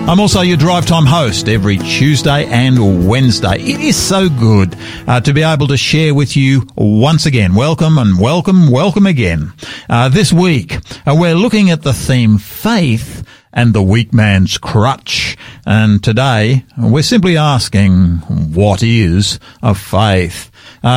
I'm also your Drive Time host every Tuesday and Wednesday. It is so good to be able to share with you once again. Welcome and welcome again. This week, we're looking at the theme faith and the weak man's crutch. And today, we're simply asking, what is a faith?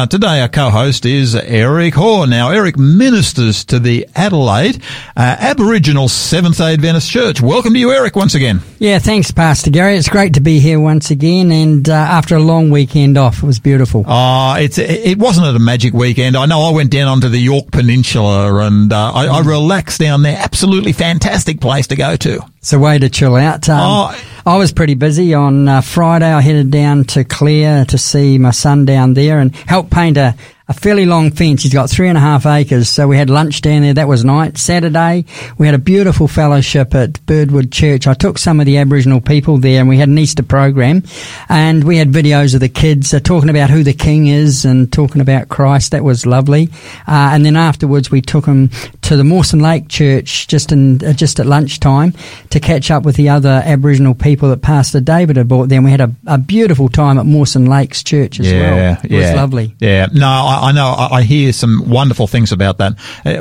Today, our co-host is Eric Hoare. Now, Eric ministers to the Adelaide Aboriginal Seventh-day Adventist Church. Welcome to you, Eric, once again. Yeah, thanks, Pastor Gary. It's great to be here once again, and after a long weekend off, it was beautiful. It wasn't a magic weekend. I know I went down onto the York Peninsula, and I relaxed down there. Absolutely fantastic place to go to. It's a way to chill out. I was pretty busy. On Friday, I headed down to Clare to see my son down there and help paint a fairly long fence. He's got 3.5 acres, so we had lunch down there. That was night. Saturday, we had a beautiful fellowship at Birdwood Church. I took some of the Aboriginal people there, and we had an Easter program, and we had videos of the kids talking about who the King is and talking about Christ. That was lovely. And then afterwards, we took them to the Mawson Lake Church just at lunchtime to catch up with the other Aboriginal people that Pastor David had brought there. And we had a beautiful time at Mawson Lakes Church as well. It was lovely. Yeah. No, I know. I hear some wonderful things about that.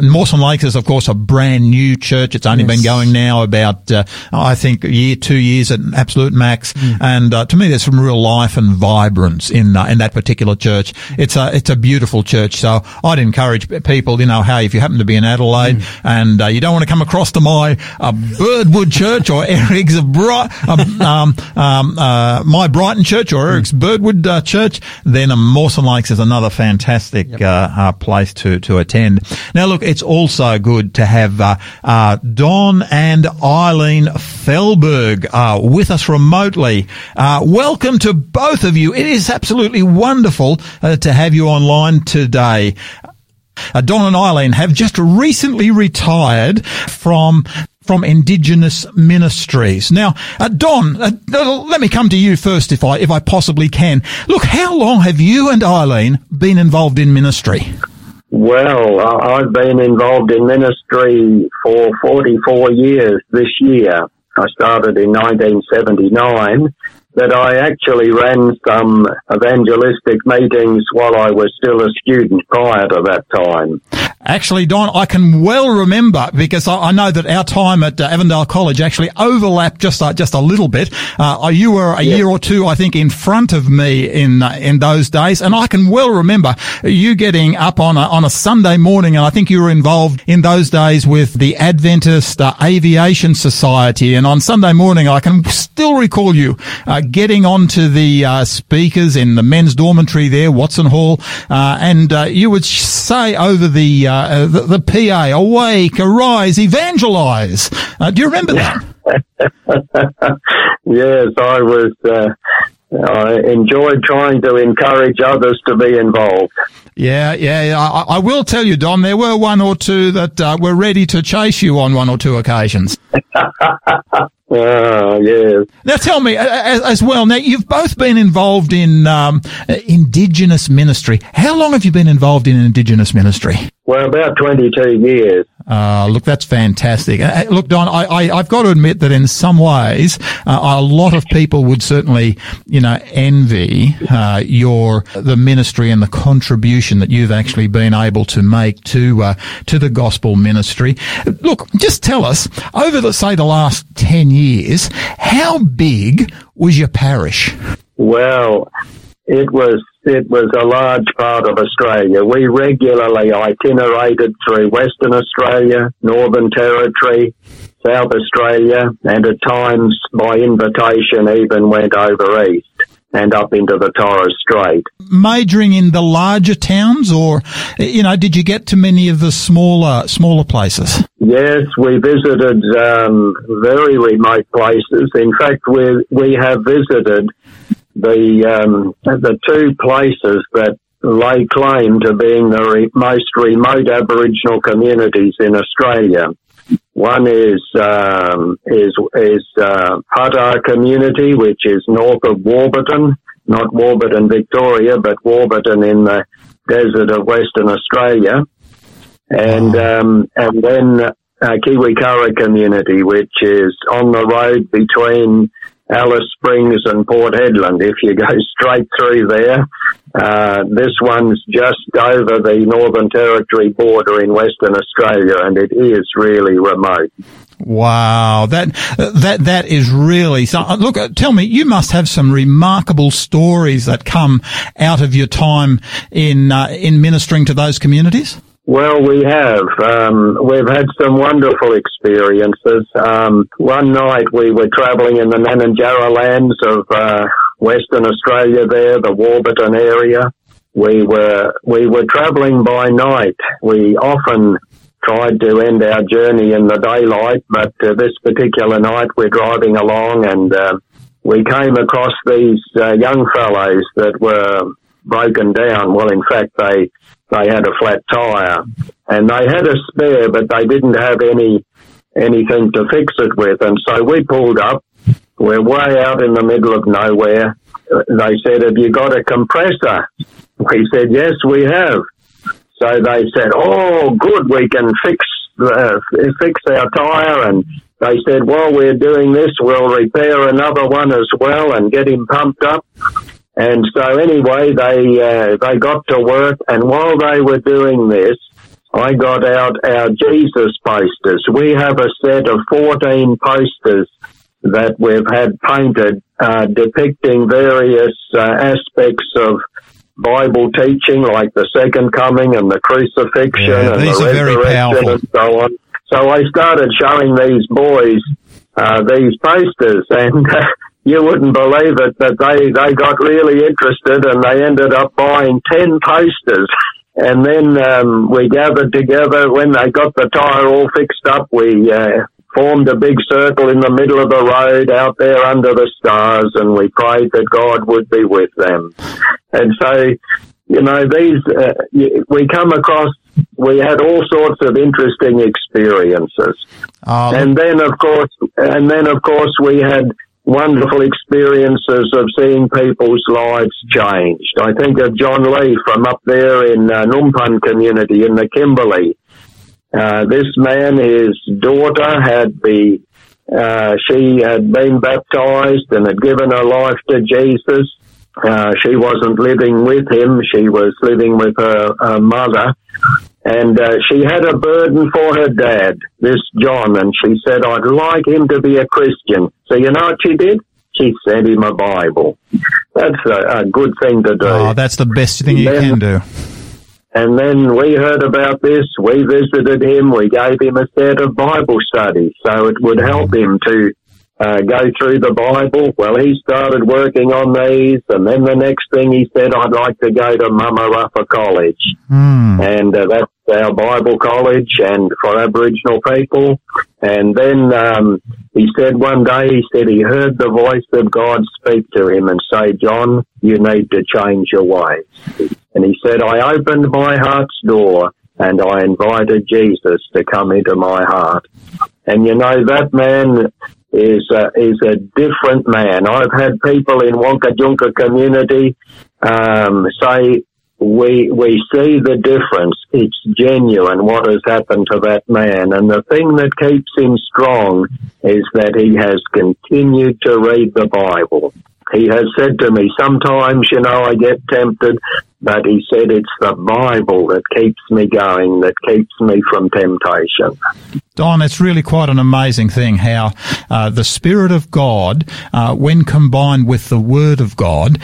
Mawson Lakes is, of course, a brand new church. It's only been going now about, I think, two years at absolute max. And to me, there's some real life and vibrance in that particular church. It's a beautiful church. So I'd encourage people, you know, hey, if you happen to be in Adelaide and you don't want to come across to my Birdwood Church or Eric's my Brighton Church or Eric's Birdwood Church, then Mawson Lakes is another fantastic place to attend. Now, look, it's also good to have Don and Eileen Fehlberg with us remotely. Welcome to both of you. It is absolutely wonderful to have you online today. Don and Eileen have just recently retired from Indigenous ministries. Now, Don, let me come to you first if I possibly can. Look, how long have you and Eileen been involved in ministry? Well, I've been involved in ministry for 44 years this year. I started in 1979, but I actually ran some evangelistic meetings while I was still a student prior to that time. Actually, Don, I can well remember, because I know that our time at Avondale College actually overlapped just a little bit. You were a year or two, I think, in front of me in those days, and I can well remember you getting up on a Sunday morning, and I think you were involved in those days with the Adventist Aviation Society. And on Sunday morning, I can still recall you getting onto the speakers in the men's dormitory there, Watson Hall, and you would say over the PA, awake, arise, evangelize. Do you remember that? Yes, I enjoyed trying to encourage others to be involved. Yeah. I will tell you, Don, there were one or two that were ready to chase you on one or two occasions. Oh, yes. Now tell me, as well, now you've both been involved in Indigenous ministry. How long have you been involved in Indigenous ministry? Well, about 22 years. Look, that's fantastic. Look, Don, I've got to admit that in some ways, a lot of people would certainly, you know, envy the ministry and the contribution that you've actually been able to make to the gospel ministry. Look, just tell us, over the last 10 years, how big was your parish? Well, it was a large part of Australia. We regularly itinerated through Western Australia, Northern Territory, South Australia, and at times, by invitation, even went over east and up into the Torres Strait. Majoring in the larger towns, or, you know, did you get to many of the smaller places? Yes, we visited very remote places. In fact, we have visited the two places that lay claim to being the most remote Aboriginal communities in Australia. One is Huttar community, which is north of Warburton, not Warburton, Victoria, but Warburton in the desert of Western Australia, and then Kiwikara community, which is on the road between Alice Springs and Port Hedland. If you go straight through there, this one's just over the Northern Territory border in Western Australia, and it is really remote. Wow, that is really something. Look, tell me, you must have some remarkable stories that come out of your time in ministering to those communities. Well, we have. We've had some wonderful experiences. One night we were travelling in the Maningrida lands of Western Australia there, the Warburton area. We were travelling by night. We often tried to end our journey in the daylight, but this particular night we're driving along and we came across these young fellows that were broken down. Well, in fact, they had a flat tire, and they had a spare, but they didn't have anything to fix it with. And so we pulled up. We're way out in the middle of nowhere. They said, "Have you got a compressor?" We said, "Yes, we have." So they said, "Oh, good, we can fix our tire." And they said, "While we're doing this, we'll repair another one as well and get him pumped up." And so anyway, they got to work, and while they were doing this, I got out our Jesus posters. We have a set of 14 posters that we've had painted, depicting various aspects of Bible teaching, like the second coming and the crucifixion and the resurrection and so on. So I started showing these boys, these posters, and you wouldn't believe it, but they got really interested, and they ended up buying 10 posters. And then we gathered together. When they got the tire all fixed up, we formed a big circle in the middle of the road out there under the stars, and we prayed that God would be with them. And so, you know, these we come across. We had all sorts of interesting experiences, and then of course we had wonderful experiences of seeing people's lives changed. I think of John Lee from up there in Numpan community in the Kimberley. This man, his daughter she had been baptized and had given her life to Jesus. She wasn't living with him. She was living with her mother. And she had a burden for her dad, this John, and she said, "I'd like him to be a Christian." So you know what she did? She sent him a Bible. That's a good thing to do. Oh, that's the best thing you can do. And then we heard about this. We visited him. We gave him a set of Bible studies, so it would help him to go through the Bible. Well, he started working on these, and then the next thing he said, "I'd like to go to Mamarapha College." And that's our Bible college and for Aboriginal people. And then he said one day, he heard the voice of God speak to him and say, "John, you need to change your ways." And he said, "I opened my heart's door and I invited Jesus to come into my heart." And you know, that man is a different man. I've had people in Wangkatjungka community say, we see the difference. It's genuine what has happened to that man. And the thing that keeps him strong is that he has continued to read the Bible. He has said to me, "Sometimes, you know, I get tempted," but he said, "It's the Bible that keeps me going, that keeps me from temptation." Don, it's really quite an amazing thing how the Spirit of God, when combined with the Word of God,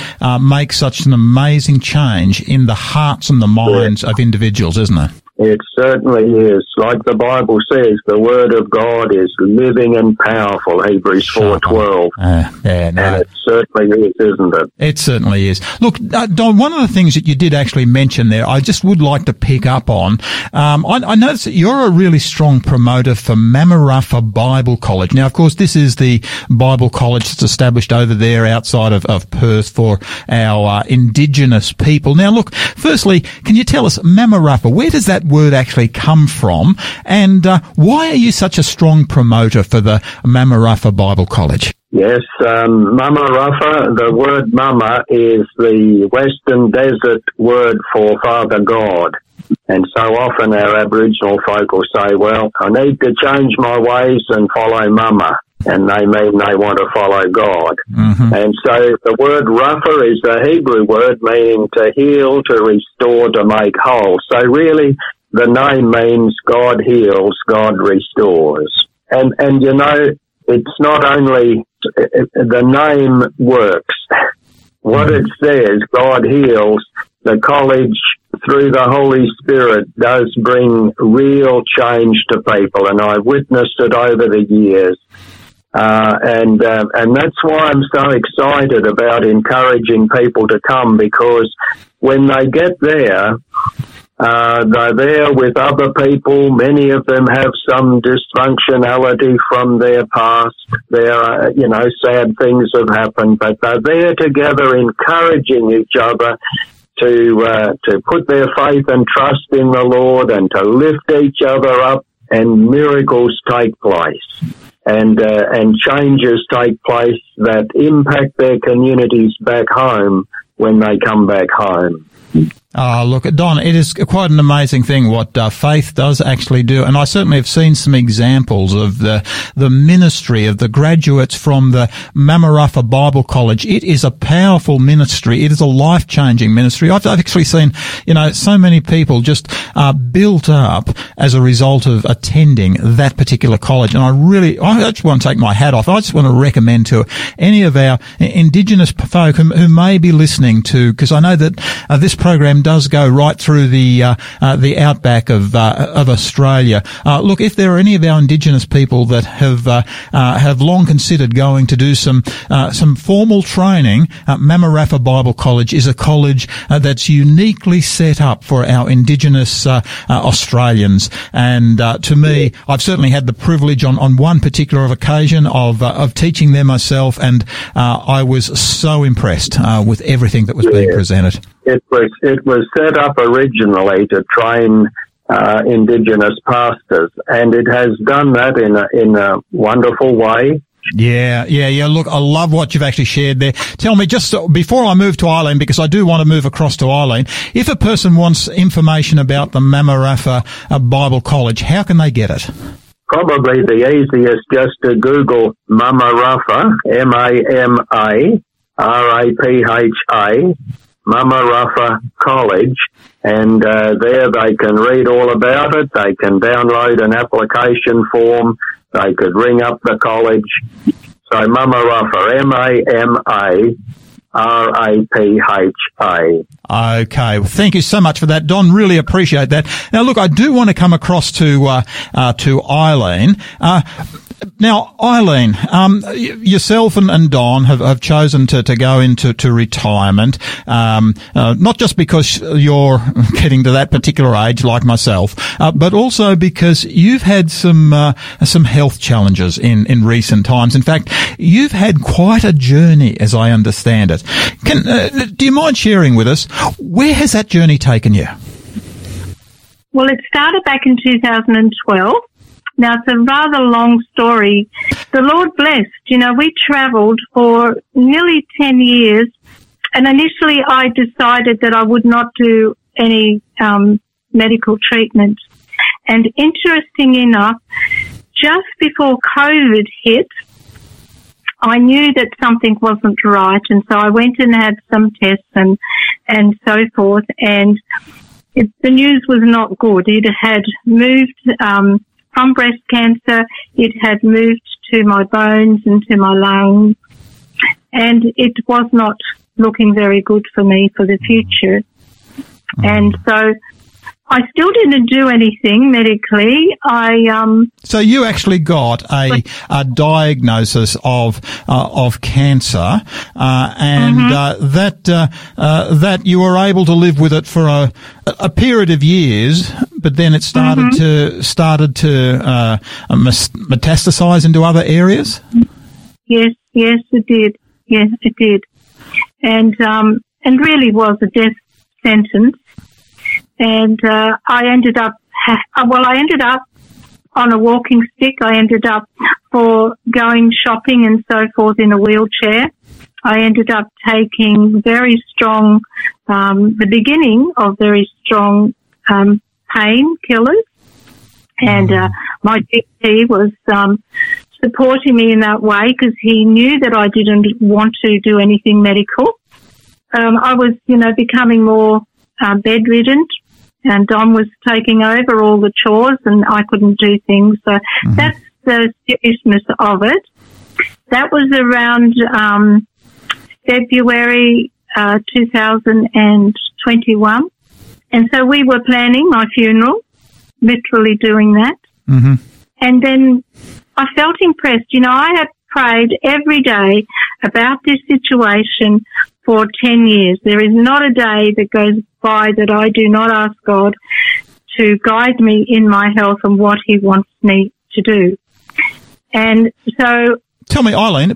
makes such an amazing change in the hearts and the minds of individuals, isn't it? It certainly is. Like the Bible says, the Word of God is living and powerful, Hebrews 4:12. And it certainly is, isn't it? It certainly is. Look, Don, one of the things that you did actually mention there, I just would like to pick up on. I noticed that you're a really strong promoter for Mamarapha Bible College. Now, of course, this is the Bible college that's established over there outside of Perth for our Indigenous people. Now, look, firstly, can you tell us, Mamarapha, where does that word actually come from, and why are you such a strong promoter for the Mamarapha Bible College? Yes, Mamarapha, the word Mama is the Western desert word for Father God. And so often our Aboriginal folk will say, well, I need to change my ways and follow Mama. And they mean they want to follow God. Mm-hmm. And so the word Rapha is a Hebrew word meaning to heal, to restore, to make whole. So really the name means God heals, God restores. And you know, it's not only the name works. What it says, God heals, the college through the Holy Spirit does bring real change to people. And I've witnessed it over the years. And that's why I'm so excited about encouraging people to come, because when they get there, they're there with other people. Many of them have some dysfunctionality from their past. There, you know, sad things have happened, but they're there together encouraging each other to put their faith and trust in the Lord and to lift each other up, and miracles take place. And changes take place that impact their communities back home when they come back home. Look, Don, it is quite an amazing thing what faith does actually do. And I certainly have seen some examples of the ministry of the graduates from the Mamarapha Bible College. It is a powerful ministry. It is a life-changing ministry. I've actually seen, you know, so many people just built up as a result of attending that particular college. And I just want to take my hat off. I just want to recommend to any of our Indigenous folk who may be listening to, because I know that this program does go right through the outback of Australia. Look, if there are any of our Indigenous people that have long considered going to do some formal training, Mamarapha Bible College is a college that's uniquely set up for our Indigenous Australians. And to me, I've certainly had the privilege on one particular occasion of teaching there myself, and I was so impressed with everything that was being presented. It was set up originally to train Indigenous pastors, and it has done that in a wonderful way. Yeah. Look, I love what you've actually shared there. Tell me, just before I move to Eileen, because I do want to move across to Eileen, if a person wants information about the Mamarapha Bible College, how can they get it? Probably the easiest, just to Google Mamarapha, M-A-M-A-R-A-P-H-A, Mamarapha College, and there they can read all about it. They can download an application form. They could ring up the college. So Mamarapha, M-A-M-A-R-A-P-H-A. Okay, well, thank you so much for that, Don. Really appreciate that. Now, look, I do want to come across to Eileen. Now, Eileen, yourself and Don have chosen to go into retirement, not just because you're getting to that particular age like myself, but also because you've had some health challenges in recent times. In fact, you've had quite a journey, as I understand it. Do you mind sharing with us, where has that journey taken you? Well, it started back in 2012. Now, it's a rather long story. The Lord blessed. You know, we traveled for nearly 10 years, and initially I decided that I would not do any medical treatment. And interesting enough, just before COVID hit, I knew that something wasn't right, and so I went and had some tests and so forth, and the news was not good. It had moved from breast cancer, it had moved to my bones and to my lungs, and it was not looking very good for me for the future. And so I still didn't do anything medically. So you actually got a diagnosis of cancer, and that you were able to live with it for a period of years, but then it started to metastasize into other areas. Yes, it did. Yes, it did, and really was a death sentence. And I ended up on a walking stick. I ended up for going shopping and so forth in a wheelchair. I ended up taking very strong painkillers. And my GP was supporting me in that way because he knew that I didn't want to do anything medical. I was, becoming more bedridden. And Don was taking over all the chores and I couldn't do things. So that's the seriousness of it. That was around February 2021. And so we were planning my funeral, literally doing that. Mm-hmm. And then I felt impressed. I had prayed every day about this situation for 10 years. There is not a day that goes by that I do not ask God to guide me in my health and what he wants me to do. And so... Tell me, Eileen,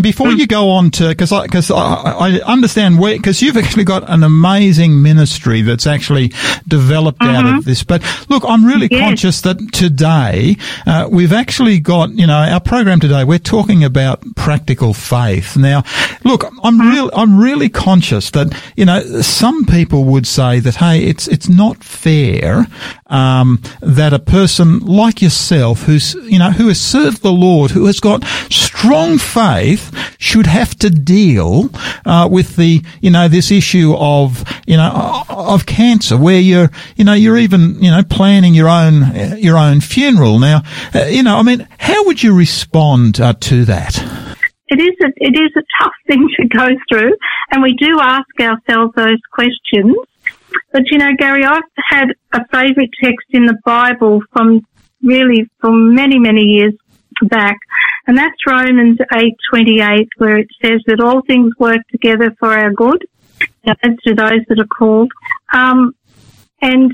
before you go on to, because I understand where, because you've actually got an amazing ministry that's actually developed out of this. But look, I'm really conscious that today, we've actually got, our program today, we're talking about practical faith. Now, look, I'm really conscious that, some people would say that, hey, it's not fair, that a person like yourself who has served the Lord, who has got strong faith, should have to deal with the this issue of cancer, where you're even planning your own funeral. Now, how would you respond to that? It is a tough thing to go through, and we do ask ourselves those questions. But Gary, I've had a favourite text in the Bible from many, many years back. And that's Romans 8:28, where it says that all things work together for our good, as to those that are called. And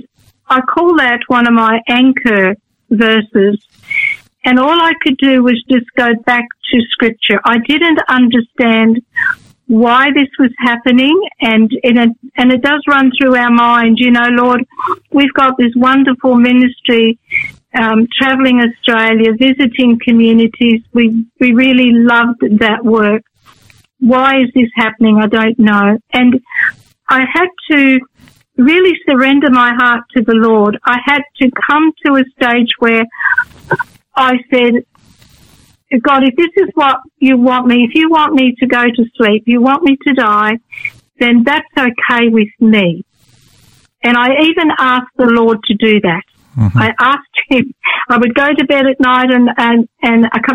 I call that one of my anchor verses. And all I could do was just go back to Scripture. I didn't understand why this was happening, and it does run through our mind. Lord, we've got this wonderful ministry, travelling Australia, visiting communities. We really loved that work. Why is this happening? I don't know. And I had to really surrender my heart to the Lord. I had to come to a stage where I said, God, if this is what you want me, if you want me to go to sleep, you want me to die, then that's okay with me. And I even asked the Lord to do that. Mm-hmm. I asked him. I would go to bed at night and a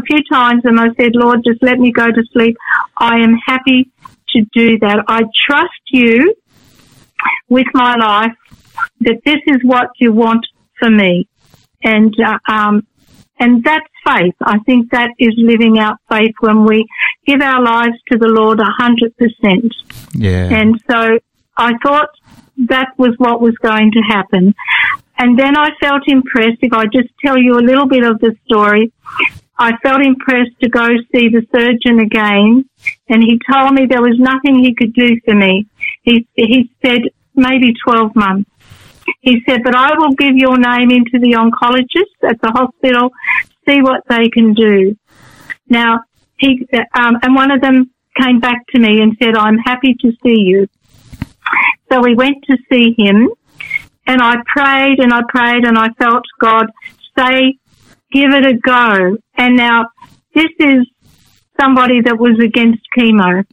few times, and I said, Lord, just let me go to sleep. I am happy to do that. I trust you with my life that this is what you want for me. And and that's faith. I think that is living out faith when we give our lives to the Lord 100%. Yeah. And so I thought that was what was going to happen. And then I felt impressed, if I just tell you a little bit of the story, I felt impressed to go see the surgeon again, and he told me there was nothing he could do for me. He said, maybe 12 months. He said, but I will give your name into the oncologist at the hospital, see what they can do. Now, and one of them came back to me and said, I'm happy to see you. So we went to see him. And I prayed and I prayed and I felt God say, give it a go. And now this is somebody that was against chemo.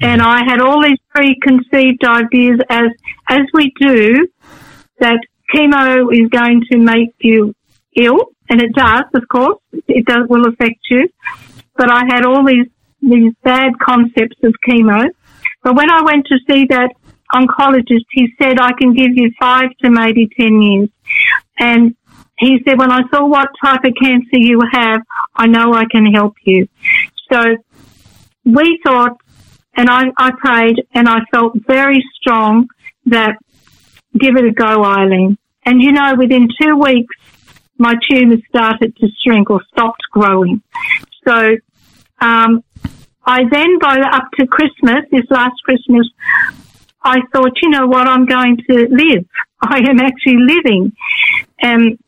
And I had all these preconceived ideas as we do, that chemo is going to make you ill. And it does, of course. It will affect you. But I had all these bad concepts of chemo. But when I went to see that oncologist, he said, I can give you 5 to maybe 10 years. And he said, when I saw what type of cancer you have, I know I can help you. So we thought, and I prayed, and I felt very strong that give it a go, Eileen. And, you know, within 2 weeks, my tumour started to shrink or stopped growing. So I then, by up to Christmas, this last Christmas, I thought, you know what, I'm going to live. I am actually living. And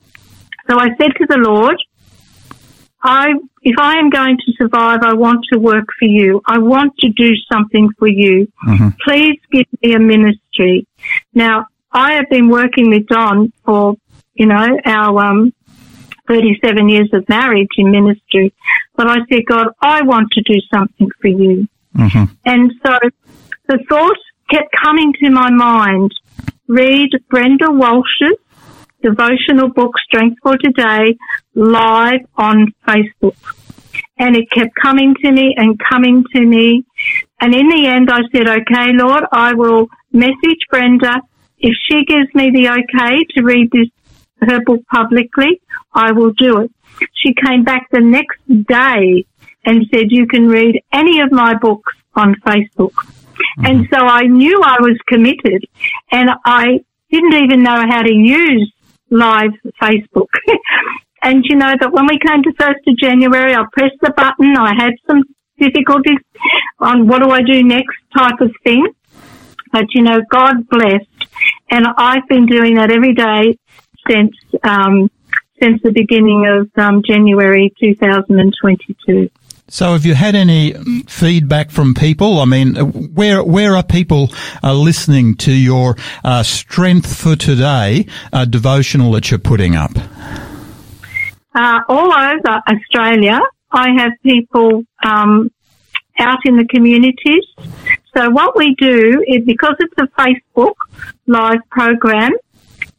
so I said to the Lord, if I am going to survive, I want to work for you. I want to do something for you. Mm-hmm. Please give me a ministry. Now, I have been working with Don for, you know, our 37 years of marriage in ministry. But I said, God, I want to do something for you. Mm-hmm. And so the thought kept coming to my mind, read Brenda Walsh's devotional book, Strength for Today, live on Facebook. And it kept coming to me. And in the end, I said, okay, Lord, I will message Brenda. If she gives me the okay to read her book publicly, I will do it. She came back the next day and said, you can read any of my books on Facebook. Mm-hmm. And so I knew I was committed, and I didn't even know how to use live Facebook. And you know that when we came to 1st of January, I pressed the button. I had some difficulties on what do I do next type of thing. But, you know, God blessed. And I've been doing that every day since the beginning of January 2022. So have you had any feedback from people? I mean, where are people listening to your Strength for Today devotional that you're putting up? All over Australia. I have people out in the communities. So what we do is, because it's a Facebook live program,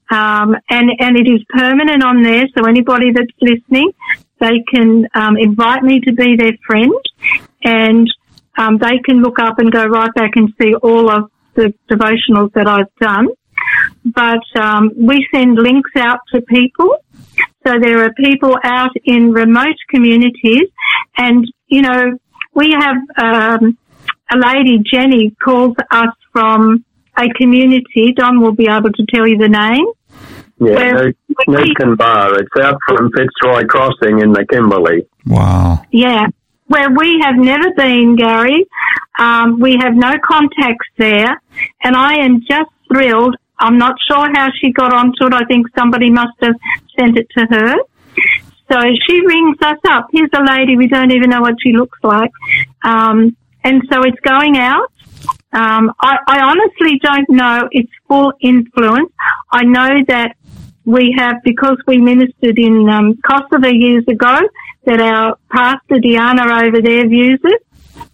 and it is permanent on there, so anybody that's listening, they can invite me to be their friend, and they can look up and go right back and see all of the devotionals that I've done. But we send links out to people. So there are people out in remote communities, and, you know, we have a lady, Jenny, calls us from a community. Don will be able to tell you the name. Yeah, Nukin Bar. It's out from Fitzroy Crossing in the Kimberley. Wow. Yeah, where we have never been, Gary. We have no contacts there, and I am just thrilled. I'm not sure how she got onto it. I think somebody must have sent it to her. So she rings us up. Here's a lady. We don't even know what she looks like. And so it's going out. I honestly don't know its full influence. I know that we have, because we ministered in Kosovo years ago, that our pastor, Diana, over there views it.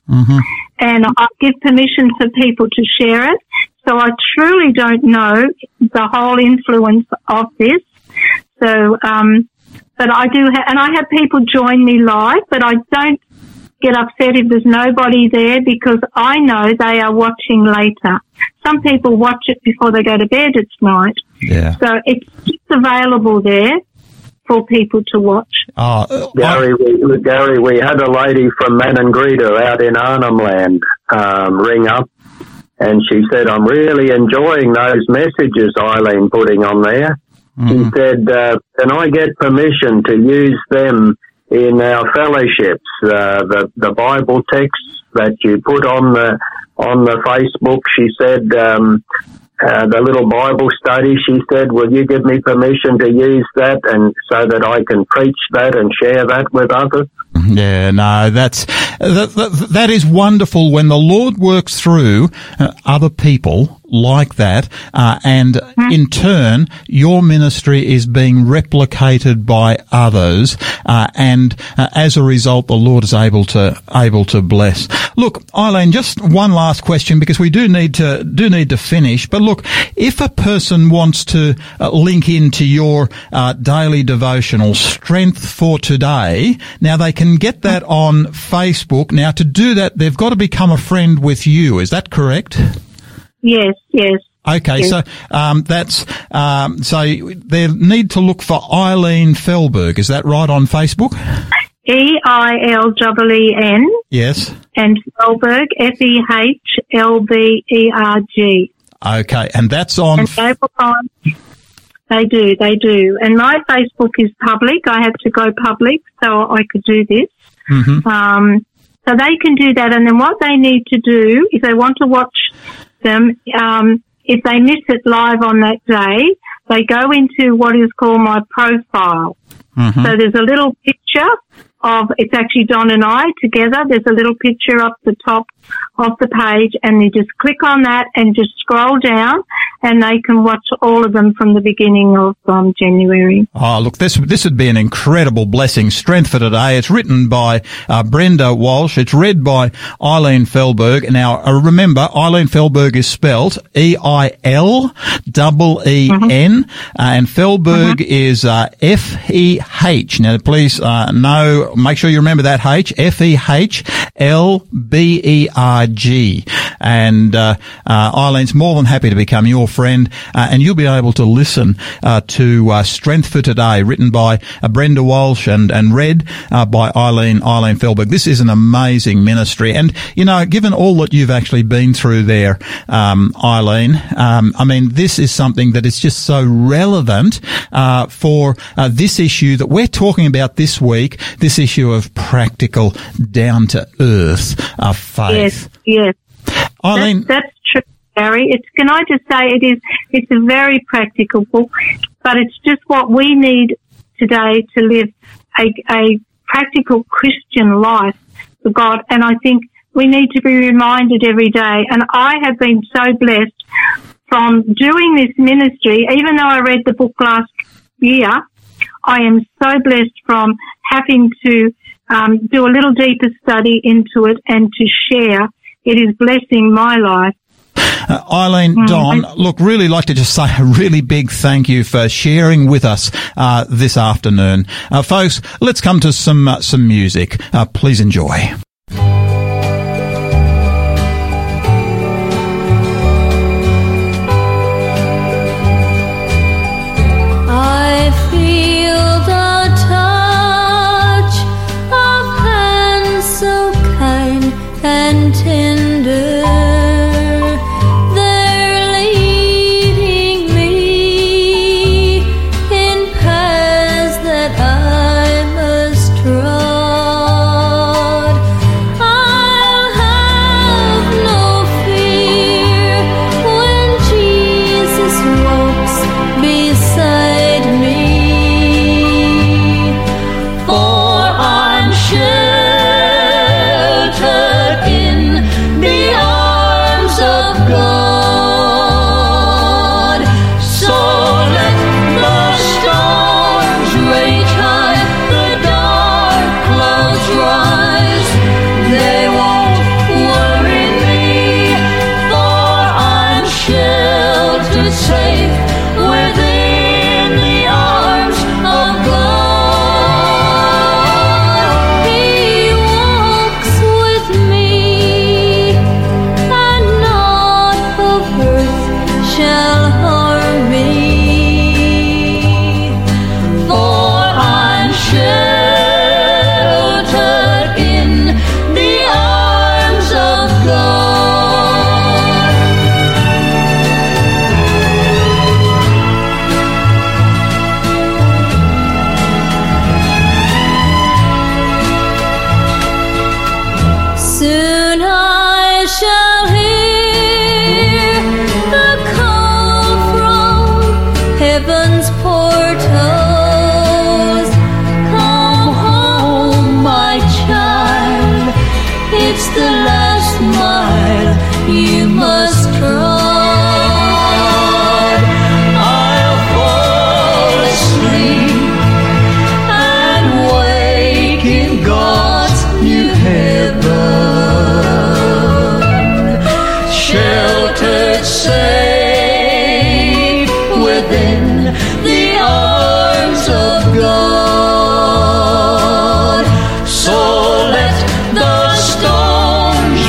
Mm-hmm. And I give permission for people to share it. So I truly don't know the whole influence of this. So, but I do have, and I have people join me live, but I don't get upset if there's nobody there, because I know they are watching later. Some people watch it before they go to bed at night. Yeah. So it's available there for people to watch. Gary, we had a lady from Maningrida out in Arnhem Land ring up, and she said, I'm really enjoying those messages Eileen putting on there. Mm. She said, can I get permission to use them in our fellowships, the Bible texts that you put on the Facebook? She said, the little Bible study, she said, will you give me permission to use that, and so that I can preach that and share that with others? Yeah, no, that is wonderful when the Lord works through other people like that, and in turn, your ministry is being replicated by others, and as a result, the Lord is able to bless. Look, Eileen, just one last question, because we do need to finish. But look, if a person wants to link into your daily devotional Strength for Today, now they can get that on Facebook. Now, to do that, they've got to become a friend with you. Is that correct? Yes, yes. Okay, yes. So that's so they need to look for Eileen Fehlberg. Is that right on Facebook? Eilelen. Yes. And Fehlberg, Fehlberg. Okay, and that's on... And they do. And my Facebook is public. I have to go public, so I could do this. Mm-hmm. So they can do that, and then what they need to do, if they want to watch them, if they miss it live on that day, they go into what is called my profile. Mm-hmm. So there's a little picture of, it's actually Don and I together, there's a little picture up the top of the page, and you just click on that and just scroll down, and they can watch all of them from the beginning of January. Oh, look, this would be an incredible blessing. Strength for Today. It's written by Brenda Walsh. It's read by Eileen Fehlberg. Now, remember, Eileen Fehlberg is spelled Eilen, and Fehlberg is F-E-H. Now, please make sure you remember that H, Fehlberg. And Eileen's more than happy to become your friend, and you'll be able to listen to Strength for Today, written by Brenda Walsh and read by Eileen Fehlberg. This is an amazing ministry, and you know, given all that you've actually been through there, Eileen, I mean, this is something that is just so relevant for this issue that we're talking about this week, this issue of practical, down-to-earth faith. Yes, yes. Eileen, that's true. Gary, can I just say it's a very practical book, but it's just what we need today to live a practical Christian life for God. And I think we need to be reminded every day. And I have been so blessed from doing this ministry, even though I read the book last year, I am so blessed from having to do a little deeper study into it and to share. It is blessing my life. Eileen, Don, look, really like to just say a really big thank you for sharing with us this afternoon. Folks, let's come to some music. Please enjoy.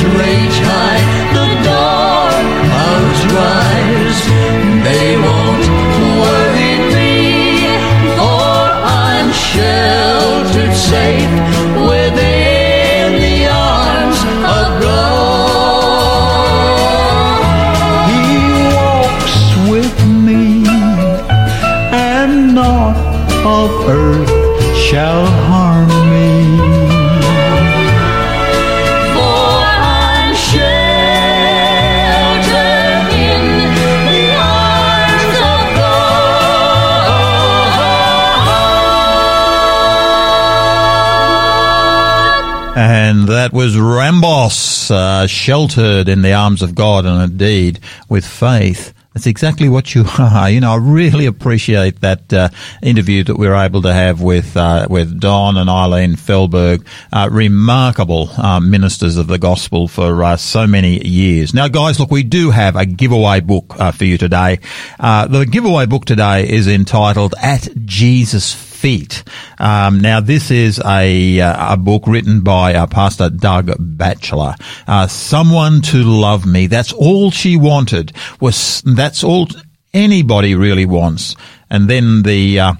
Reach high, the dark And that was Rambos, sheltered in the arms of God and indeed with faith. That's exactly what you are. You know, I really appreciate that interview that we were able to have with Don and Eileen Fehlberg, remarkable ministers of the gospel for so many years. Now, guys, look, we do have a giveaway book for you today. The giveaway book today is entitled At Jesus' Feet. Now, this is a book written by Pastor Doug Batchelor. Someone to love me. That's all she wanted. That's all anybody really wants. And then the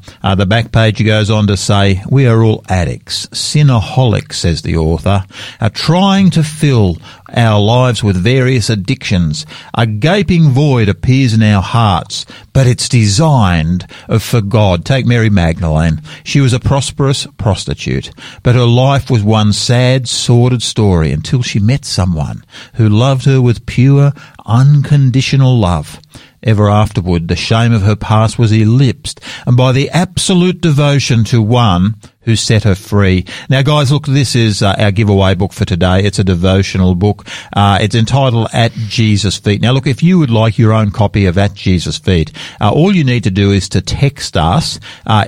back page goes on to say, we are all addicts, sinaholics, says the author, are trying to fill our lives with various addictions. A gaping void appears in our hearts, but it's designed for God. Take Mary Magdalene. She was a prosperous prostitute, but her life was one sad, sordid story until she met someone who loved her with pure, unconditional love. Ever afterward, the shame of her past was eclipsed, and by the absolute devotion to one who set her free. Now, guys, look, this is our giveaway book for today. It's a devotional book. It's entitled At Jesus' Feet. Now, look, if you would like your own copy of At Jesus' Feet, all you need to do is to text us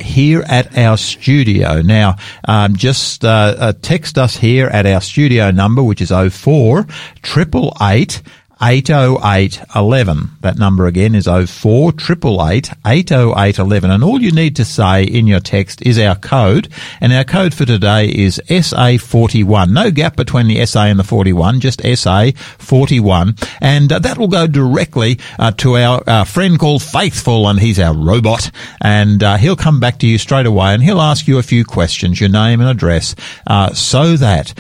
here at our studio. Now, just text us here at our studio number, which is 04 888 808 11. That number again is 04 888 808 11, and all you need to say in your text is our code, and our code for today is SA41. No gap between the SA and the 41, just SA41, and that will go directly to our friend called Faithful, and he's our robot, and he'll come back to you straight away, and he'll ask you a few questions, your name and address, so that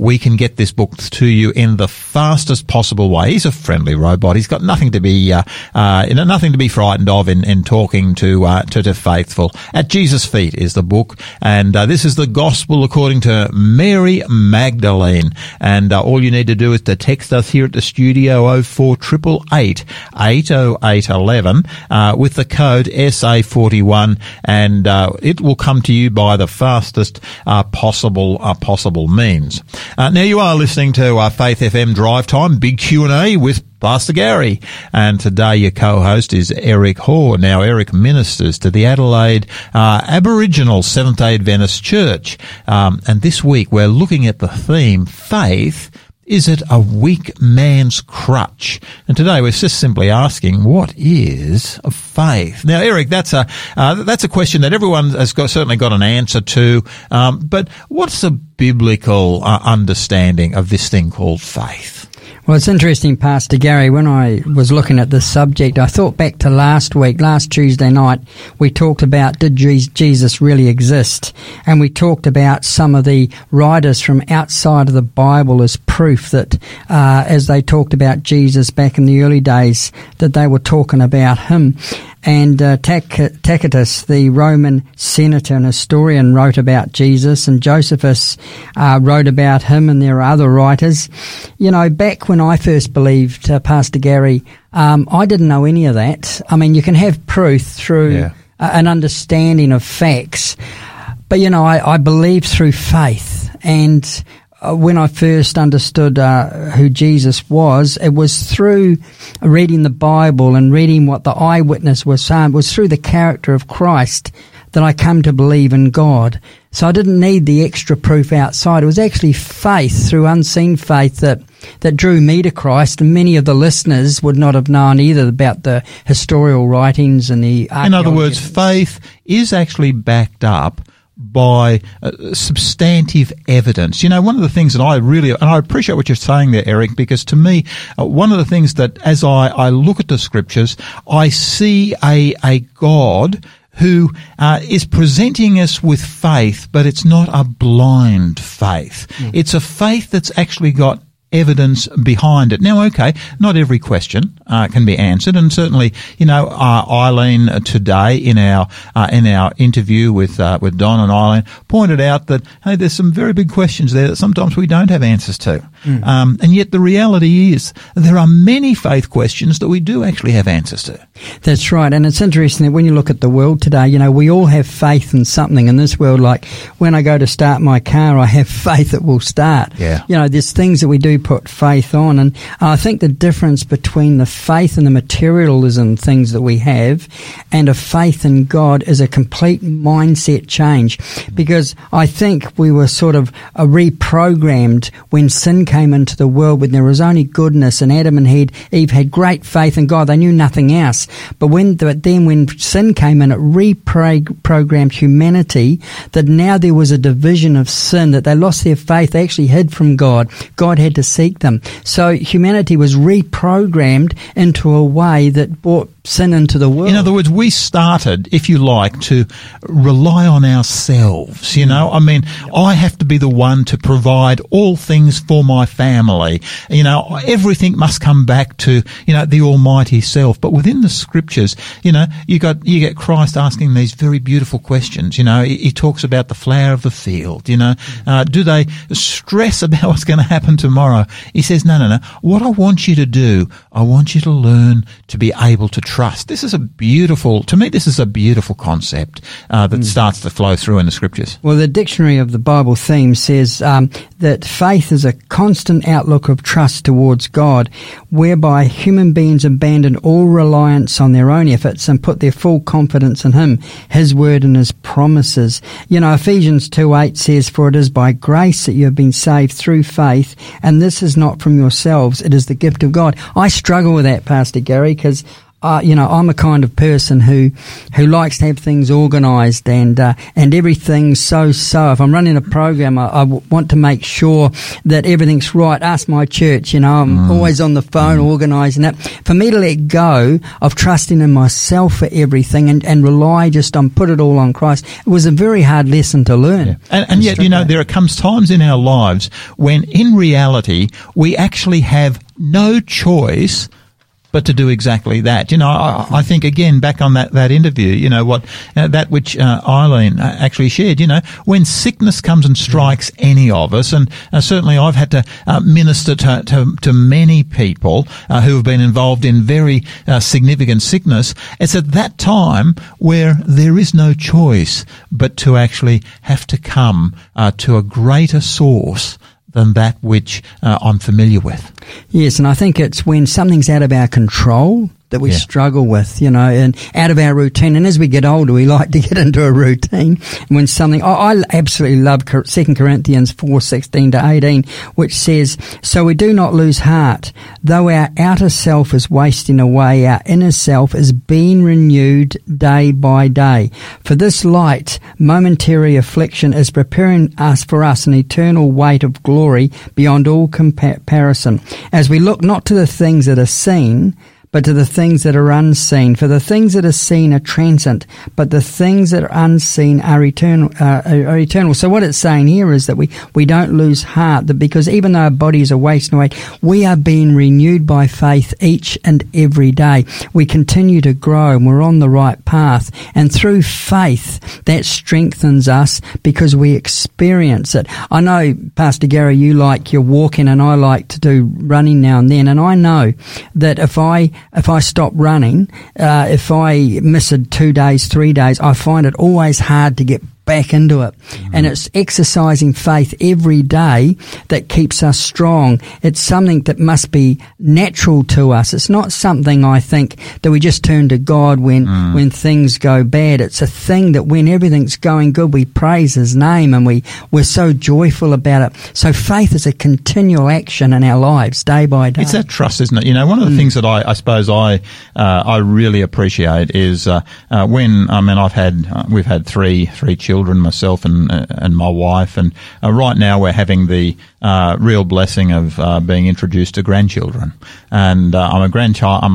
we can get this book to you in the fastest possible way. He's a friendly robot. He's got nothing to be, nothing to be frightened of in talking to Faithful. At Jesus' Feet is the book, and this is the gospel according to Mary Magdalene. And all you need to do is to text us here at the studio 04 888 808 11 with the code SA41, and it will come to you by the fastest possible means. Now you are listening to Faith FM Drive Time Big Q&A with Pastor Gary, and today your co-host is Eric Hoare. Now, Eric ministers to the Adelaide Aboriginal Seventh-day Adventist Church, and this week we're looking at the theme, Faith, is it a weak man's crutch? And today we're just simply asking, what is faith? Now, Eric, that's a question that everyone has certainly got an answer to, but what's the biblical understanding of this thing called faith? Well, it's interesting, Pastor Gary. When I was looking at this subject, I thought back to last week. Last Tuesday night, we talked about, did Jesus really exist? And we talked about some of the writers from outside of the Bible as proof that as they talked about Jesus back in the early days, that they were talking about him. And Tacitus, the Roman senator and historian, wrote about Jesus, and Josephus wrote about him, and there are other writers. You know, back when I first believed, Pastor Gary, I didn't know any of that. I mean, you can have proof through an understanding of facts, but, you know, I believed through faith. And when I first understood who Jesus was, it was through reading the Bible and reading what the eyewitness was saying. It was through the character of Christ that I come to believe in God. So I didn't need the extra proof outside. It was actually faith, through unseen faith, that drew me to Christ, and many of the listeners would not have known either about the historical writings and the archaeology. In other words, faith is actually backed up by substantive evidence. You know, one of the things that I appreciate what you're saying there, Eric, because to me, one of the things that as I look at the scriptures, I see a God who is presenting us with faith, but it's not a blind faith. It's a faith that's actually got evidence behind it. Now, okay, not every question can be answered, and certainly, you know, Eileen today in our interview with Don and Eileen pointed out that, hey, there's some very big questions there that sometimes we don't have answers to. And yet the reality is there are many faith questions that we do actually have answers to. That's right. And it's interesting that when you look at the world today, you know, we all have faith in something in this world. Like when I go to start my car, I have faith it will start. Yeah. You know, there's things that we do put faith on. And I think the difference between the faith and the materialism things that we have and a faith in God is a complete mindset change, because I think we were sort of reprogrammed when sin came into the world, when there was only goodness, and Adam and Eve had great faith in God. They knew nothing else. But then when sin came in, it reprogrammed humanity that now there was a division of sin, that they lost their faith. They actually hid from God. God had to seek them. So humanity was reprogrammed into a way that brought sin into the world. In other words, we started, if you like, to rely on ourselves, you know. I mean, I have to be the one to provide all things for my family. You know, everything must come back to, you know, the almighty self. But within the scriptures, you know, you get Christ asking these very beautiful questions. You know, he talks about the flower of the field, you know. Do they stress about what's going to happen tomorrow? He says, no. What I want you to do, I want you to learn to be able to trust. This is a beautiful concept that starts to flow through in the scriptures. Well, the Dictionary of the Bible Theme says that faith is a constant outlook of trust towards God, whereby human beings abandon all reliance on their own efforts and put their full confidence in Him, His word and His promises. You know, Ephesians 2:8 says, "For it is by grace that you have been saved through faith, and this is not from yourselves, it is the gift of God." I struggle with that, Pastor Gary, because you know, I'm a kind of person who likes to have things organised and everything so. If I'm running a program, I want to make sure that everything's right. Ask my church, you know, I'm always on the phone organising it. For me to let go of trusting in myself for everything and rely just on put it all on Christ, it was a very hard lesson to learn. Yeah. And yet, you know, there comes times in our lives when in reality we actually have no choice but to do exactly that. You know, I think, again, back on that interview, you know, that which Eileen actually shared, you know, when sickness comes and strikes any of us, and certainly I've had to minister to many people who have been involved in very significant sickness, it's at that time where there is no choice but to actually have to come to a greater source than that which I'm familiar with. Yes, and I think it's when something's out of our control that we struggle with, you know, and out of our routine. And as we get older, we like to get into a routine. And when something, I absolutely love 2 Corinthians 4:16-18, which says, "So we do not lose heart. Though our outer self is wasting away, our inner self is being renewed day by day. For this light, momentary affliction is preparing us for us an eternal weight of glory beyond all comparison, as we look not to the things that are seen, but to the things that are unseen. For the things that are seen are transient, but the things that are unseen are eternal." So what it's saying here is that we don't lose heart, that because even though our bodies are wasting away, we are being renewed by faith each and every day. We continue to grow and we're on the right path. And through faith, that strengthens us because we experience it. I know, Pastor Gary, you like your walking and I like to do running now and then. And I know that if I stop running, if I miss it 2 days, 3 days, I find it always hard to get back into it. And it's exercising faith every day that keeps us strong. It's something that must be natural to us. It's not something, I think, that we just turn to God when things go bad. It's a thing that when everything's going good, we praise His name and we're so joyful about it. So faith is a continual action in our lives, day by day. It's that trust, isn't it? You know, one of the things that I suppose I really appreciate is when, I mean, we've had three children. children, myself, and my wife. And right now we're having the real blessing of being introduced to grandchildren. And I'm a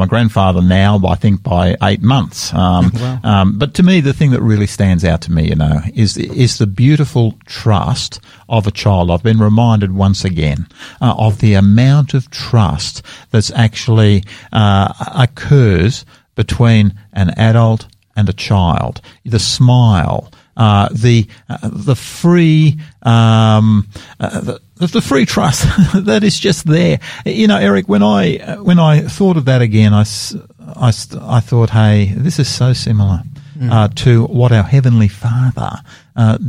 grandfather now, I think, by 8 months. Wow. But to me, the thing that really stands out to me, is the beautiful trust of a child. I've been reminded once again of the amount of trust that's actually occurs between an adult and a child. The smile, the free trust that is just there. Eric, when I thought of that again, I thought, hey, this is so similar to what our Heavenly Father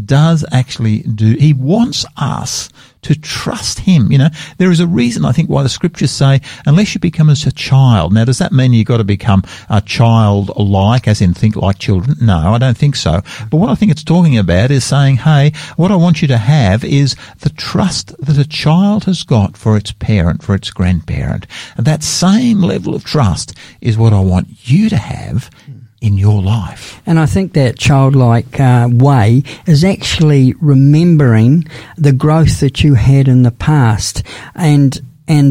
does actually do. He wants us to trust him. There is a reason, I think, why the scriptures say, unless you become as a child. Now, does that mean you've got to become a child-like, as in think like children? No, I don't think so. But what I think it's talking about is saying, hey, what I want you to have is the trust that a child has got for its parent, for its grandparent. And that same level of trust is what I want you to have in your life. And I think that childlike way is actually remembering the growth that you had in the past and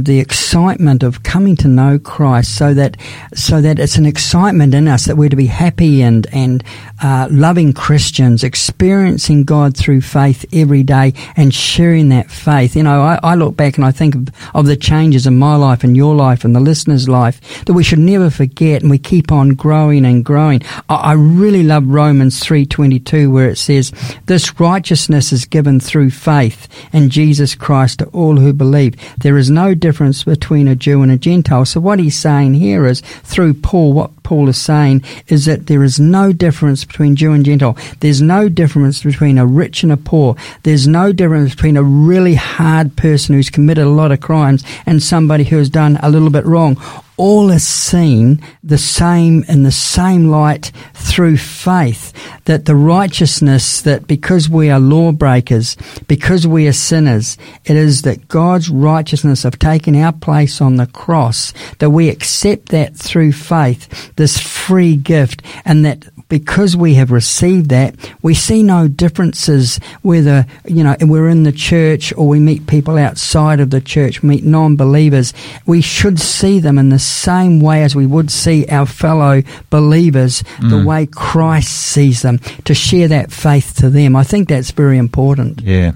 the excitement of coming to know Christ, so that it's an excitement in us that we're to be happy and loving Christians, experiencing God through faith every day and sharing that faith. I look back and I think of the changes in my life and your life and the listener's life that we should never forget, and we keep on growing and growing. I really love Romans 3:22, where it says, "This righteousness is given through faith in Jesus Christ to all who believe. There is no difference between a Jew and a Gentile." So what he's saying here is, through Paul, what Paul is saying is that there is no difference between Jew and Gentile. There's no difference between a rich and a poor. There's no difference between a really hard person who's committed a lot of crimes and somebody who has done a little bit wrong. All is seen the same, in the same light, through faith. That the righteousness, that because we are lawbreakers, because we are sinners, it is that God's righteousness of taking our place on the cross, that we accept that through faith, this free gift, and that because we have received that, we see no differences whether, we're in the church or we meet people outside of the church, meet non-believers. We should see them in the same way as we would see our fellow believers, the way Christ sees them, to share that faith to them. I think that's very important. Yeah.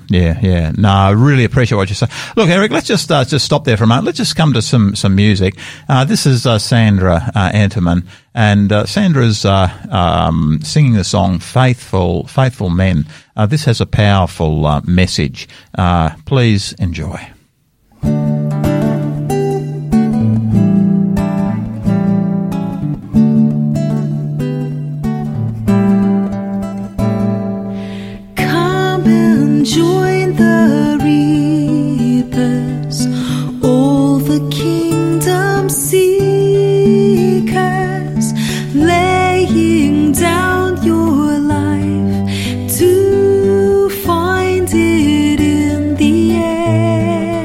No, I really appreciate what you say. Look, Eric, let's just stop there for a moment. Let's just come to some music. This is Sandra Anteman. And Sandra's singing the song Faithful Men. This has a powerful message. Please enjoy. Come and join the reapers, all the kingdom see. Down your life to find it in the air.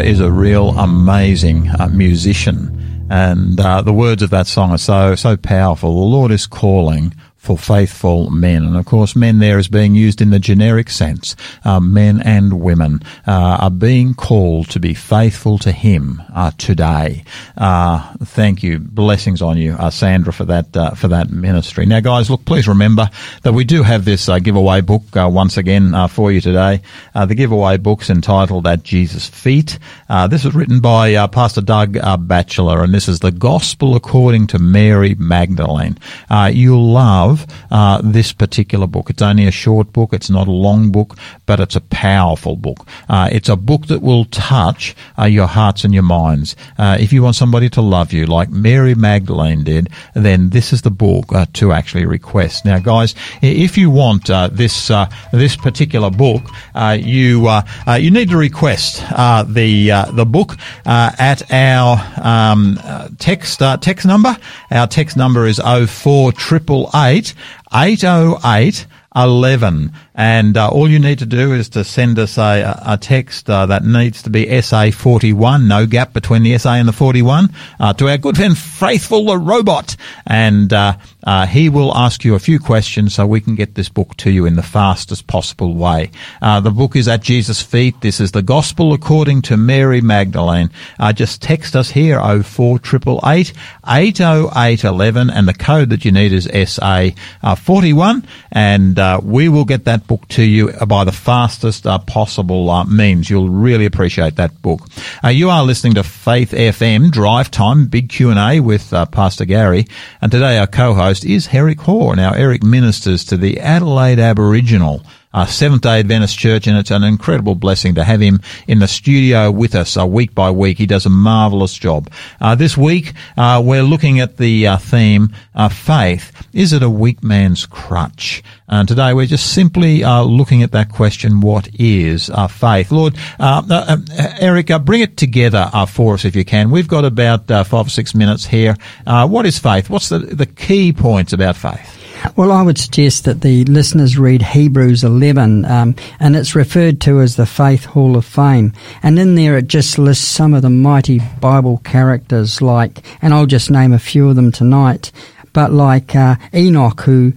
Kiwikara is a real amazing musician, and the words of that song are so powerful. The Lord is calling for faithful men. And of course, men there is being used in the generic sense. Men and women are being called to be faithful to Him today. Thank you. Blessings on you, Sandra, for that ministry. Now, guys, look, please remember that we do have this giveaway book once again for you today. The giveaway book's entitled At Jesus' Feet. This is written by Pastor Doug Batchelor, and this is The Gospel According to Mary Magdalene. You'll love this particular book. It's only a short book. It's not a long book, but it's a powerful book. It's a book that will touch your hearts and your minds. If you want somebody to love you like Mary Magdalene did, then this is the book to actually request. Now, guys, if you want this particular book, you need to request the book at our text number. Our text number is 0488 808 11, and all you need to do is to send us a text that needs to be SA41, no gap between the SA and the 41, to our good friend Faithful the Robot, and he will ask you a few questions so we can get this book to you in the fastest possible way. The book is At Jesus' Feet. This is The Gospel According to Mary Magdalene. Just text us here, 0488 808 11, and the code that you need is SA41, and we will get that book to you by the fastest possible means. You'll really appreciate that book. You are listening to Faith FM Drive Time, Big Q&A with Pastor Gary, and today our co-host is Eric Hoare. Now, Eric ministers to the Adelaide Aboriginal Seventh-day Adventist Church, and it's an incredible blessing to have him in the studio with us week by week. He does a marvellous job. This week, we're looking at the theme, Faith, is it a weak man's crutch? And today we're just simply looking at that question, what is faith? Lord, Eric, bring it together for us if you can. We've got about 5 or 6 minutes here. What is faith? What's the key points about faith? Well, I would suggest that the listeners read Hebrews 11, and it's referred to as the Faith Hall of Fame. And in there it just lists some of the mighty Bible characters like, and I'll just name a few of them tonight, but like Enoch, who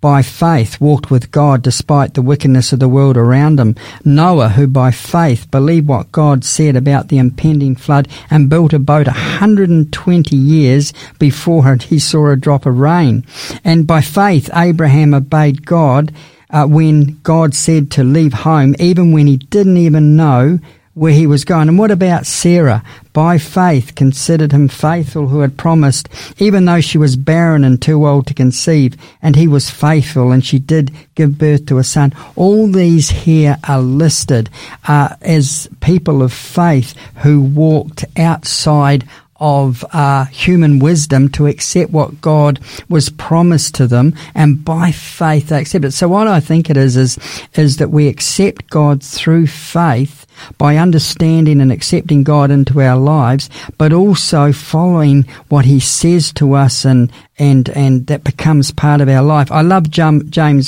by faith walked with God despite the wickedness of the world around him. Noah, who by faith believed what God said about the impending flood and built a boat 120 years before he saw a drop of rain. And by faith, Abraham obeyed God when God said to leave home, even when he didn't even know where he was going. And what about Sarah? By faith considered him faithful who had promised, even though she was barren and too old to conceive, and he was faithful, and she did give birth to a son. All these here are listed as people of faith who walked outside of human wisdom to accept what God was promised to them, and by faith they accept it. So what I think it is that we accept God through faith by understanding and accepting God into our lives, but also following what He says to us, and that becomes part of our life. I love James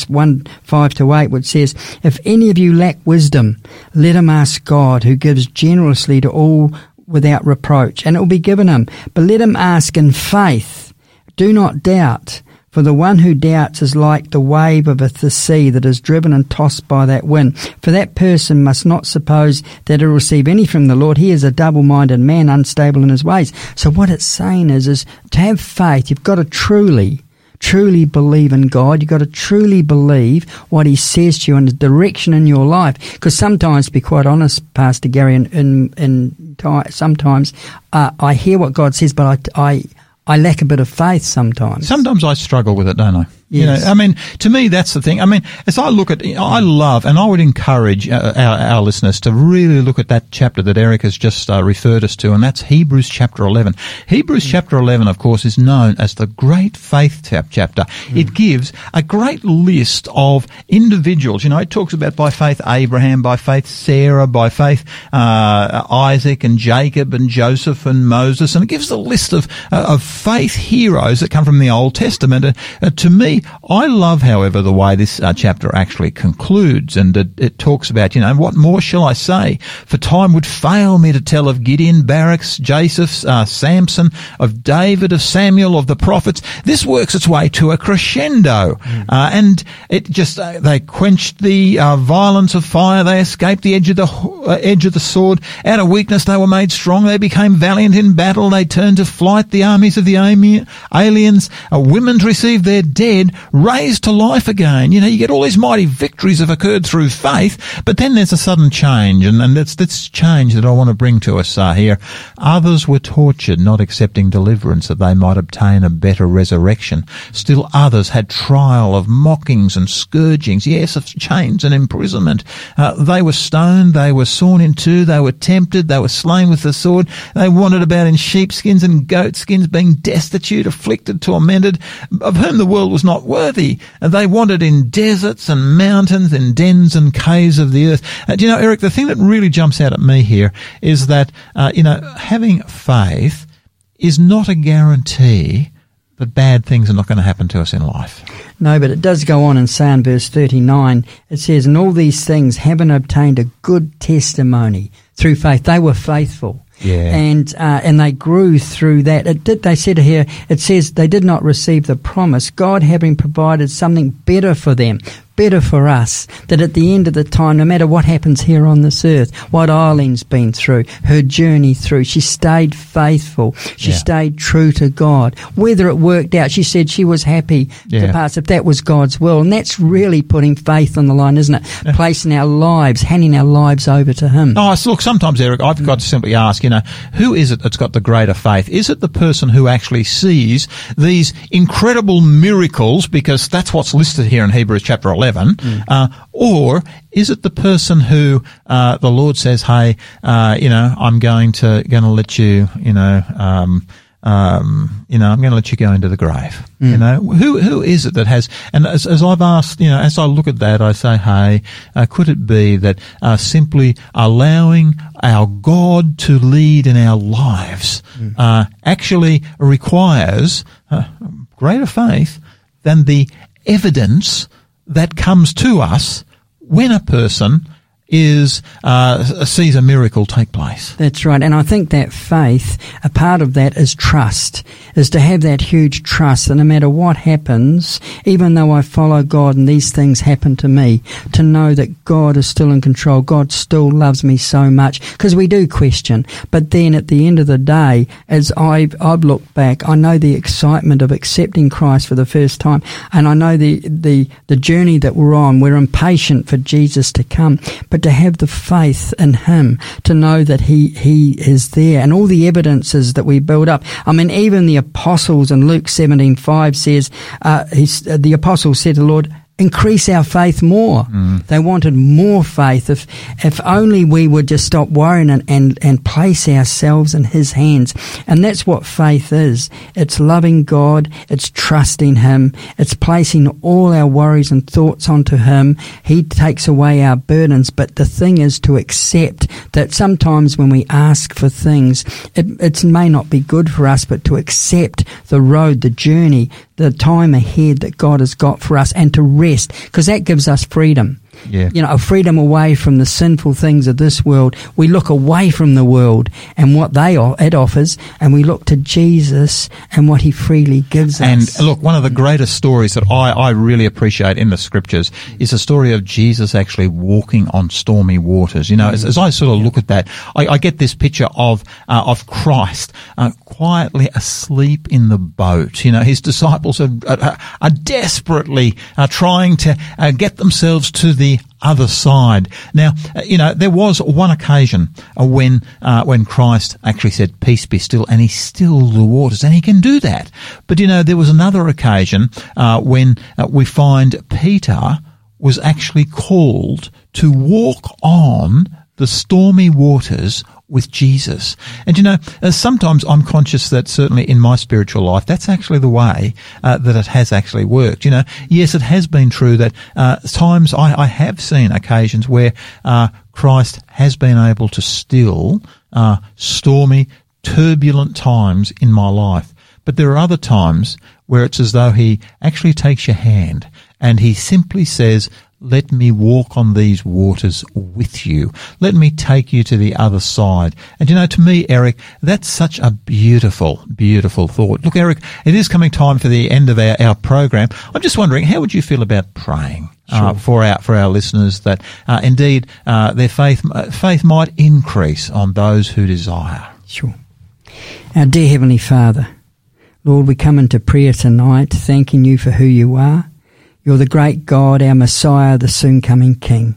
1:5-8, which says, "If any of you lack wisdom, let him ask God, who gives generously to all without reproach, and it will be given him. But let him ask in faith. Do not doubt, for the one who doubts is like the wave of the sea that is driven and tossed by that wind. For that person must not suppose that he'll receive any from the Lord. He is a double-minded man, unstable in his ways." So what it's saying is to have faith, you've got to truly believe in God. You've got to truly believe what He says to you and the direction in your life. Because sometimes, to be quite honest, Pastor Gary, sometimes I hear what God says, but I lack a bit of faith sometimes. Sometimes I struggle with it, don't I? Yes. You know, I mean, to me, that's the thing. I mean, as I look at, I love, and I would encourage our listeners to really look at that chapter that Eric has just referred us to, and that's Hebrews chapter 11. Hebrews chapter 11, of course, is known as the Great Faith chapter. Mm. It gives a great list of individuals. You know, it talks about by faith Abraham, by faith Sarah, by faith Isaac and Jacob and Joseph and Moses, and it gives a list of faith heroes that come from the Old Testament. To me, me. I love, however, the way this chapter actually concludes, and it talks about, what more shall I say? For time would fail me to tell of Gideon, Barak, Joseph, Samson, of David, of Samuel, of the prophets. This works its way to a crescendo, and it just they quenched the violence of fire. They escaped the edge of the sword. Out of weakness they were made strong. They became valiant in battle. They turned to flight the armies of the aliens. Women received their dead, raised to life again. You get all these mighty victories have occurred through faith, but then there's a sudden change, and that's change that I want to bring to us here. Others were tortured, not accepting deliverance that they might obtain a better resurrection. Still others had trial of mockings and scourgings, yes, of chains and imprisonment. They were stoned, they were sawn in two, they were tempted, they were slain with the sword, they wandered about in sheepskins and goatskins, being destitute, afflicted, tormented, of whom the world was not worthy. They wandered in deserts and mountains, in dens and caves of the earth. Eric, the thing that really jumps out at me here is that, having faith is not a guarantee that bad things are not going to happen to us in life. No, but it does go on and say in verse 39, it says, and all these things having obtained a good testimony through faith. They were faithful. Yeah. And they grew through that. It says they did not receive the promise, God having provided something better for them, better for us, that at the end of the time, no matter what happens here on this earth, what Eileen's been through, her journey through, she stayed faithful. She stayed true to God. Whether it worked out, she said she was happy to pass if that was God's will. And that's really putting faith on the line, isn't it? Yeah. Placing our lives, handing our lives over to Him. Oh, look, sometimes, Eric, I've got to simply ask, who is it that's got the greater faith? Is it the person who actually sees these incredible miracles, because that's what's listed here in Hebrews chapter 11, or is it the person who the Lord says, "Hey, I'm going to let you, I'm going to let you go into the grave." Mm. Who is it that has? And as I've asked, as I look at that, I say, "Hey, could it be that simply allowing our God to lead in our lives actually requires greater faith than the evidence that comes to us when a person sees a miracle take place?" That's right. And I think that faith, a part of that is trust, is to have that huge trust that no matter what happens, even though I follow God and these things happen to me, to know that God is still in control, God still loves me so much, because we do question. But then at the end of the day, as I've looked back, I know the excitement of accepting Christ for the first time, and I know the journey that we're on. We're impatient for Jesus to come, but to have the faith in Him, to know that He is there, and all the evidences that we build up. I mean, even the apostles in Luke 17:5 says, the apostles said to the Lord, increase our faith more. Mm. They wanted more faith. If only we would just stop worrying and place ourselves in His hands. And that's what faith is. It's loving God. It's trusting Him. It's placing all our worries and thoughts onto Him. He takes away our burdens. But the thing is to accept that sometimes when we ask for things, it may not be good for us, but to accept the road, the journey, the time ahead that God has got for us, and to rest, because that gives us freedom. Yeah. A freedom away from the sinful things of this world. We look away from the world and what it offers, and we look to Jesus and what He freely gives us. And look, one of the greatest stories that I really appreciate in the Scriptures is the story of Jesus actually walking on stormy waters. As I sort of look at that, I get this picture of Christ quietly asleep in the boat. His disciples are desperately trying to get themselves to the other side. Now, there was one occasion when Christ actually said, "Peace be still," and He stilled the waters, and He can do that. But, there was another occasion when we find Peter was actually called to walk on the stormy waters with Jesus. And sometimes I'm conscious that certainly in my spiritual life, that's actually the way that it has actually worked. Yes, it has been true that times I have seen occasions where Christ has been able to still stormy, turbulent times in my life. But there are other times where it's as though he actually takes your hand and he simply says, let me walk on these waters with you. Let me take you to the other side. And, you know, to me, Eric, that's such a beautiful, beautiful thought. Look, Eric, it is coming time for the end of our program. I'm just wondering, how would you feel about praying? Sure. For our listeners that indeed their faith might increase on those who desire. Sure. Our dear Heavenly Father, Lord, we come into prayer tonight thanking you for who you are. You're the great God, our Messiah, the soon-coming King.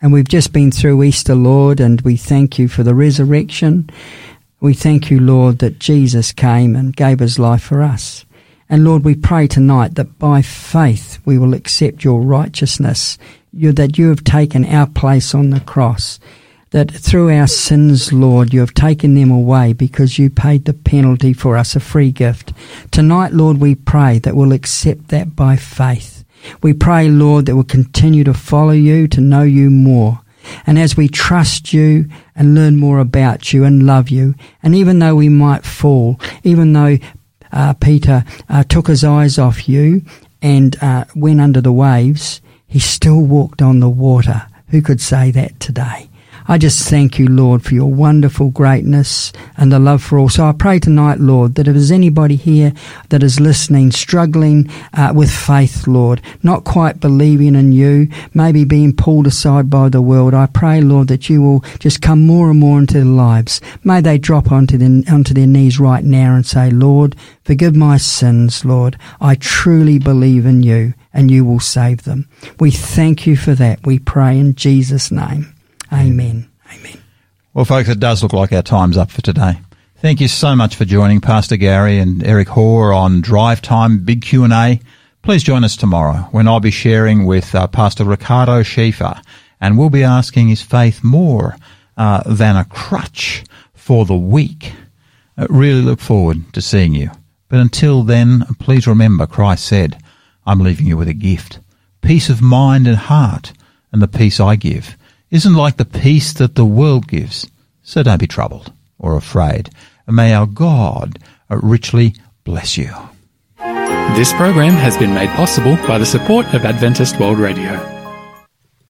And we've just been through Easter, Lord, and we thank you for the resurrection. We thank you, Lord, that Jesus came and gave his life for us. And Lord, we pray tonight that by faith we will accept your righteousness, that you have taken our place on the cross, that through our sins, Lord, you have taken them away because you paid the penalty for us, a free gift. Tonight, Lord, we pray that we'll accept that by faith. We pray, Lord, that we'll continue to follow you, to know you more. And as we trust you and learn more about you and love you, and even though we might fall, even though Peter took his eyes off you and went under the waves, he still walked on the water. Who could say that today? I just thank you, Lord, for your wonderful greatness and the love for all. So I pray tonight, Lord, that if there's anybody here that is listening, struggling with faith, Lord, not quite believing in you, maybe being pulled aside by the world, I pray, Lord, that you will just come more and more into their lives. May they drop onto their knees right now and say, Lord, forgive my sins, Lord. I truly believe in you and you will save them. We thank you for that. We pray in Jesus' name. Amen. Amen. Well, folks, it does look like our time's up for today. Thank you so much for joining Pastor Gary and Eric Hoare on Drive Time Big Q&A. Please join us tomorrow when I'll be sharing with Pastor Ricardo Schieffer, and we'll be asking, is faith more than a crutch for the weak? I really look forward to seeing you. But until then, please remember Christ said, I'm leaving you with a gift, peace of mind and heart, and the peace I give isn't like the peace that the world gives. So don't be troubled or afraid. And may our God richly bless you. This program has been made possible by the support of Adventist World Radio.